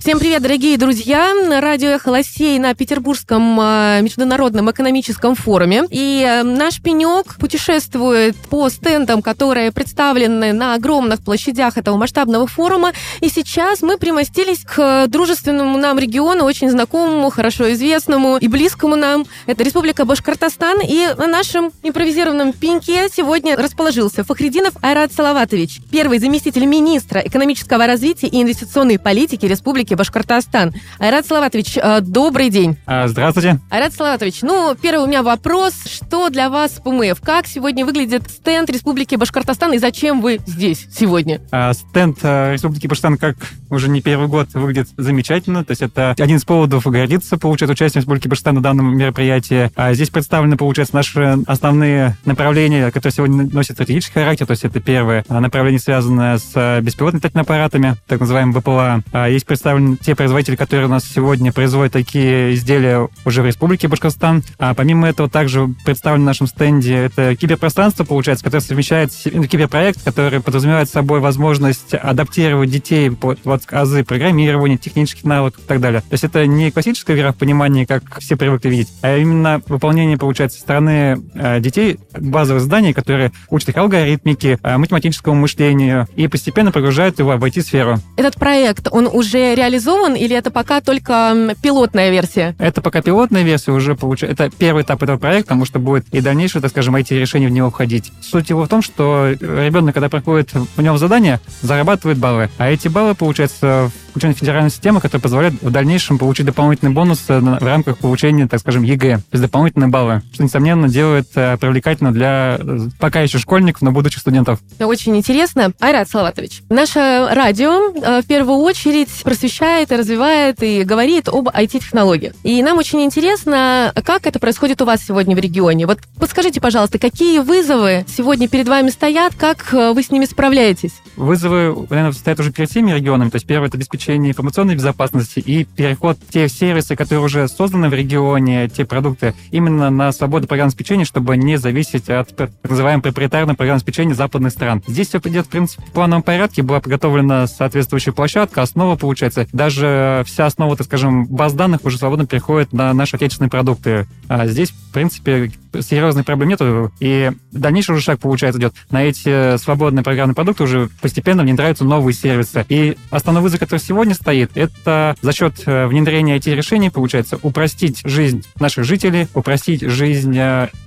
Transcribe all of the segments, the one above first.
Всем привет, дорогие друзья! Радио «Эхолосей» на Петербургском международном экономическом форуме. И наш пенек путешествует по стендам, которые представлены на огромных площадях этого масштабного форума. И сейчас мы примостились к дружественному нам региону, очень знакомому, хорошо известному и близкому нам. Это Республика Башкортостан. И на нашем импровизированном пеньке сегодня расположился Фахретдинов Айрат Салаватович, первый заместитель министра экономического развития и инвестиционной политики Республики Башкортостан. Айрат Салаватович, добрый день. Здравствуйте. Айрат Салаватович, первый у меня вопрос. Что для вас ПМФ? Как сегодня выглядит стенд Республики Башкортостан и зачем вы здесь сегодня? Стенд Республики Башкортостан, как уже не первый год, выглядит замечательно. То есть это один из поводов гордиться, получает участие Республики Башкортостан на данном мероприятии. Здесь представлены, получается, наши основные направления, которые сегодня носят стратегический характер. То есть это первое направление, связанное с беспилотными летательными аппаратами, так называемым БПЛА. Есть представлены те производители, которые у нас сегодня производят такие изделия уже в Республике Башкортостан. А помимо этого также представлен в нашем стенде это киберпространство, получается, которое совмещает киберпроект, который подразумевает собой возможность адаптировать детей под азы программирования, технических навыков и так далее. То есть это не классическая игра в понимании, как все привыкли видеть, а именно выполнение, получается, со стороны детей базовых заданий, которые учат их алгоритмике, математическому мышлению и постепенно погружают его в IT-сферу. Этот проект, он уже реализован или это пока только пилотная версия? Это пока пилотная версия, уже получается. Это первый этап этого проекта, потому что будет и дальнейшее, так скажем, IT-решение в него входить. Суть его в том, что ребенок, когда проходит в нем задание, зарабатывает баллы. А эти баллы, получается, включены в федеральную систему, которая позволяет в дальнейшем получить дополнительный бонус в рамках получения, так скажем, ЕГЭ. То есть дополнительные баллы, что, несомненно, делает привлекательно для пока еще школьников, но будущих студентов. Очень интересно. Айрат Салаватович, наше радио в первую очередь просвещает и развивает, и говорит об IT-технологиях. И нам очень интересно, как это происходит у вас сегодня в регионе. Вот подскажите, пожалуйста, какие вызовы сегодня перед вами стоят, как вы с ними справляетесь? Вызовы, наверное, стоят уже перед всеми регионами. То есть первое – это обеспечение информационной безопасности и переход тех сервисов, которые уже созданы в регионе, те продукты, именно на свободу программного обеспечения, чтобы не зависеть от, так называемого, проприетарного программного обеспечения западных стран. Здесь все идет, в принципе, в плановом порядке. Была подготовлена соответствующая площадка, основа, получается. Даже вся основа, так скажем, баз данных уже свободно переходит на наши отечественные продукты. А здесь, в принципе, серьезных проблем нет. И дальнейший уже шаг, получается, идет. На эти свободные программные продукты уже постепенно внедряются новые сервисы. И основной вызов, который сегодня стоит, это за счет внедрения IT-решений, получается, упростить жизнь наших жителей, упростить жизнь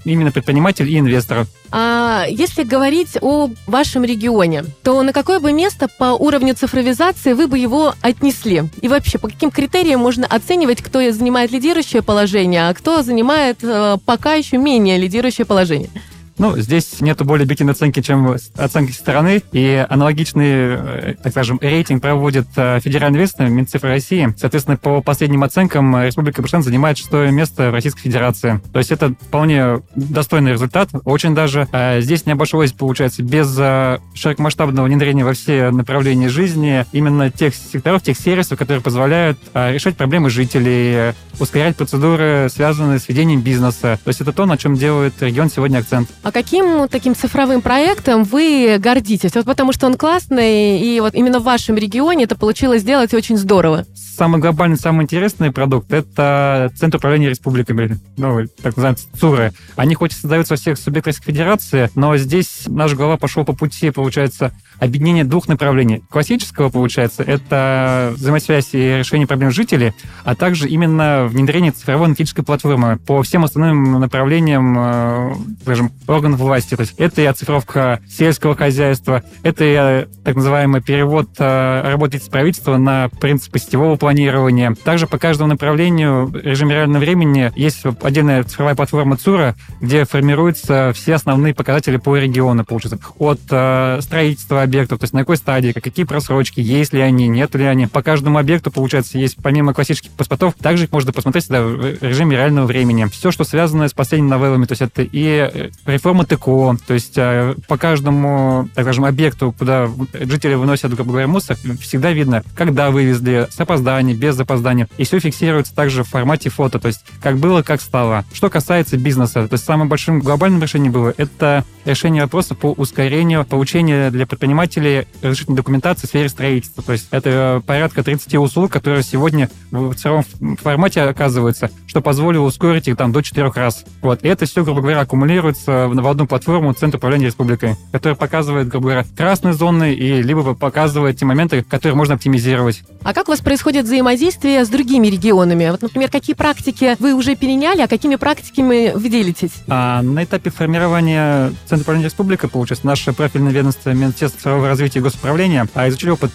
именно предпринимателей и инвесторов. А если говорить о вашем регионе, то на какое бы место по уровню цифровизации вы бы его отнесли? И вообще, по каким критериям можно оценивать, кто занимает лидирующее положение, а кто занимает пока еще менее лидирующее положение? Здесь нету более объективной оценки, чем оценки стороны, и аналогичный, так скажем, рейтинг проводит федеральное ведомство Минцифры России. Соответственно, по последним оценкам Республика Башкортостан занимает 6-е место в Российской Федерации. То есть это вполне достойный результат, очень даже. Здесь не обошлось, получается, без широкомасштабного внедрения во все направления жизни именно тех секторов, тех сервисов, которые позволяют решать проблемы жителей, ускорять процедуры, связанные с ведением бизнеса. То есть это то, на чем делает регион сегодня акцент. А каким таким цифровым проектом вы гордитесь? Вот потому что он классный, и вот именно в вашем регионе это получилось сделать очень здорово. Самый глобальный, самый интересный продукт – это Центр управления республиками, так называемые ЦУРы. Они хоть и создаются во всех субъектах федерации, но здесь наш глава пошел по пути, получается, объединения двух направлений. Классического, получается, это взаимосвязь и решение проблем жителей, а также именно внедрение цифровой аналитической платформы по всем основным направлениям, скажем, органов власти. То есть это и оцифровка сельского хозяйства, это и так называемый перевод работы правительства на принципы сетевого планирования. Также по каждому направлению в режиме реального времени есть отдельная цифровая платформа ЦУРа, где формируются все основные показатели по региону, получается. От строительства объектов, то есть на какой стадии, какие просрочки, есть ли они, нет ли они. По каждому объекту, получается, есть помимо классических паспортов, также их можно посмотреть в режиме реального времени. Все, что связано с последними новеллами, то есть это и реформа большинство МТКО. То есть по каждому, так скажем, объекту, куда жители выносят, грубо говоря, мусор, всегда видно, когда вывезли, с опозданием, без опоздания. И все фиксируется также в формате фото, то есть как было, как стало. Что касается бизнеса, то есть самым большим глобальным решением было это решение вопроса по ускорению получения для предпринимателей разрешительной документации в сфере строительства. То есть это порядка 30 услуг, которые сегодня в цифровом формате оказываются, что позволило ускорить их там до 4 раз. Вот. И это все, грубо говоря, аккумулируется в одну платформу Центра управления республикой, которая показывает, грубо говоря, красные зоны и либо показывает те моменты, которые можно оптимизировать. А как у вас происходит взаимодействие с другими регионами? Вот, например, какие практики вы уже переняли, а какими практиками вы делитесь? На этапе формирования Центра управления республикой, получается, наше профильное ведомство Министерства цифрового развития и госуправления изучили опыт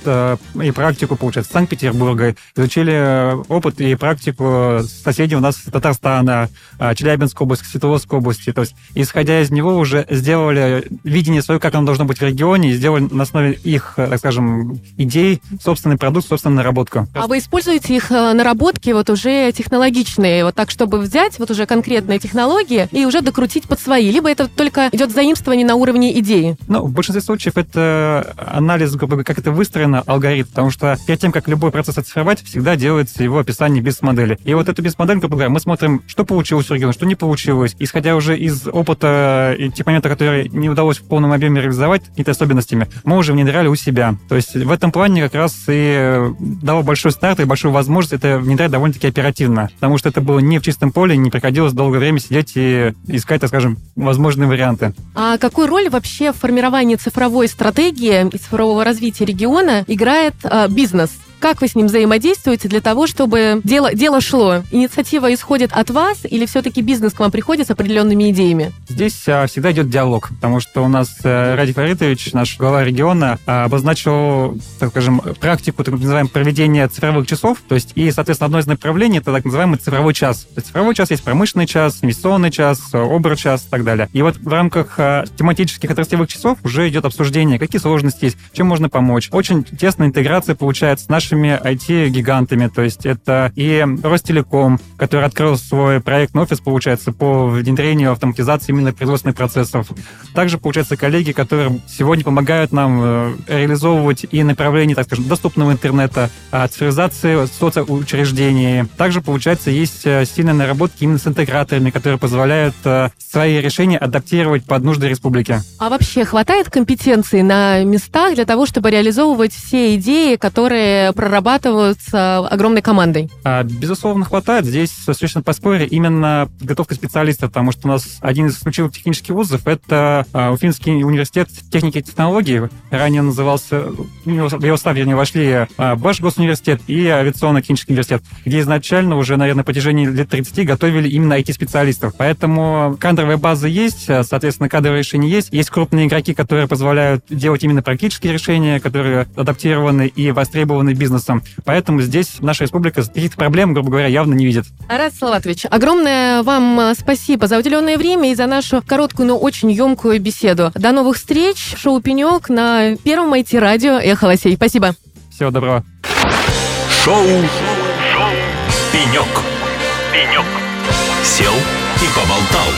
и практику, получается, Санкт-Петербурга, изучили опыт и практику соседей у нас Татарстана, Челябинской области, Свердловской области. То есть, исходя из него, уже сделали видение свое, как оно должно быть в регионе, и сделали на основе их, так скажем, идей собственный продукт, собственную наработку. А вы используете их наработки вот уже технологичные, вот так, чтобы взять вот уже конкретные технологии и уже докрутить под свои? Либо это только идет заимствование на уровне идеи? Ну, в большинстве случаев это анализ, грубо говоря, как это выстроено, алгоритм, потому что перед тем, как любой процесс оцифровать, всегда делается его описание бизнес-модели. И вот эту бизнес-модель, грубо говоря, мы смотрим, что получилось у региона, что не получилось, исходя уже из опыта и тех моментов, которые не удалось в полном объеме реализовать, какие-то особенностями, мы уже внедряли у себя. То есть в этом плане как раз и дало большой старт и большую возможность это внедрять довольно-таки оперативно, потому что это было не в чистом поле, не приходилось долгое время сидеть и искать, так скажем, возможные варианты. А какую роль вообще в формировании цифровой стратегии и цифрового развития региона играет бизнес? Как вы с ним взаимодействуете для того, чтобы дело шло? Инициатива исходит от вас или все-таки бизнес к вам приходит с определенными идеями? Здесь всегда идет диалог, потому что у нас Радик Фаритович, наш глава региона, обозначил, так скажем, практику, так называемое, проведения цифровых часов, то есть и, соответственно, одно из направлений — это так называемый цифровой час. То есть цифровой час есть промышленный час, инвестиционный час, обр-час и так далее. И вот в рамках тематических отраслевых часов уже идет обсуждение, какие сложности есть, чем можно помочь. Очень тесная интеграция получается с нашей IT-гигантами, то есть это и Ростелеком, который открыл свой проектный офис, получается, по внедрению автоматизации именно производственных процессов. Также, получается, коллеги, которые сегодня помогают нам реализовывать и направление, так скажем, доступного интернета, цифровизации соцучреждений. Также, получается, есть сильные наработки именно с интеграторами, которые позволяют свои решения адаптировать под нужды республики. А вообще хватает компетенции на местах для того, чтобы реализовывать все идеи, которые прорабатываются огромной командой? Безусловно, хватает. Здесь совершенно поспорю именно подготовка специалистов, потому что у нас один из ключевых технических вузов — это Уфимский университет техники и технологий. Ранее он назывался, в его состав вошли Башгосуниверситет и авиационно-технический университет, где изначально уже, наверное, на протяжении лет 30 готовили именно IT-специалистов. Поэтому кадровая база есть, соответственно, кадровые решения есть. Есть крупные игроки, которые позволяют делать именно практические решения, которые адаптированы и востребованы бизнесом. Поэтому здесь наша республика каких-то проблем, грубо говоря, явно не видит. Айрат Салаватович, огромное вам спасибо за уделенное время и за нашу короткую, но очень емкую беседу. До новых встреч. Шоу «Пенек» на первом IT-радио «Эхолосей». Спасибо. Всего доброго. Шоу «Пенек». Сел и поболтал.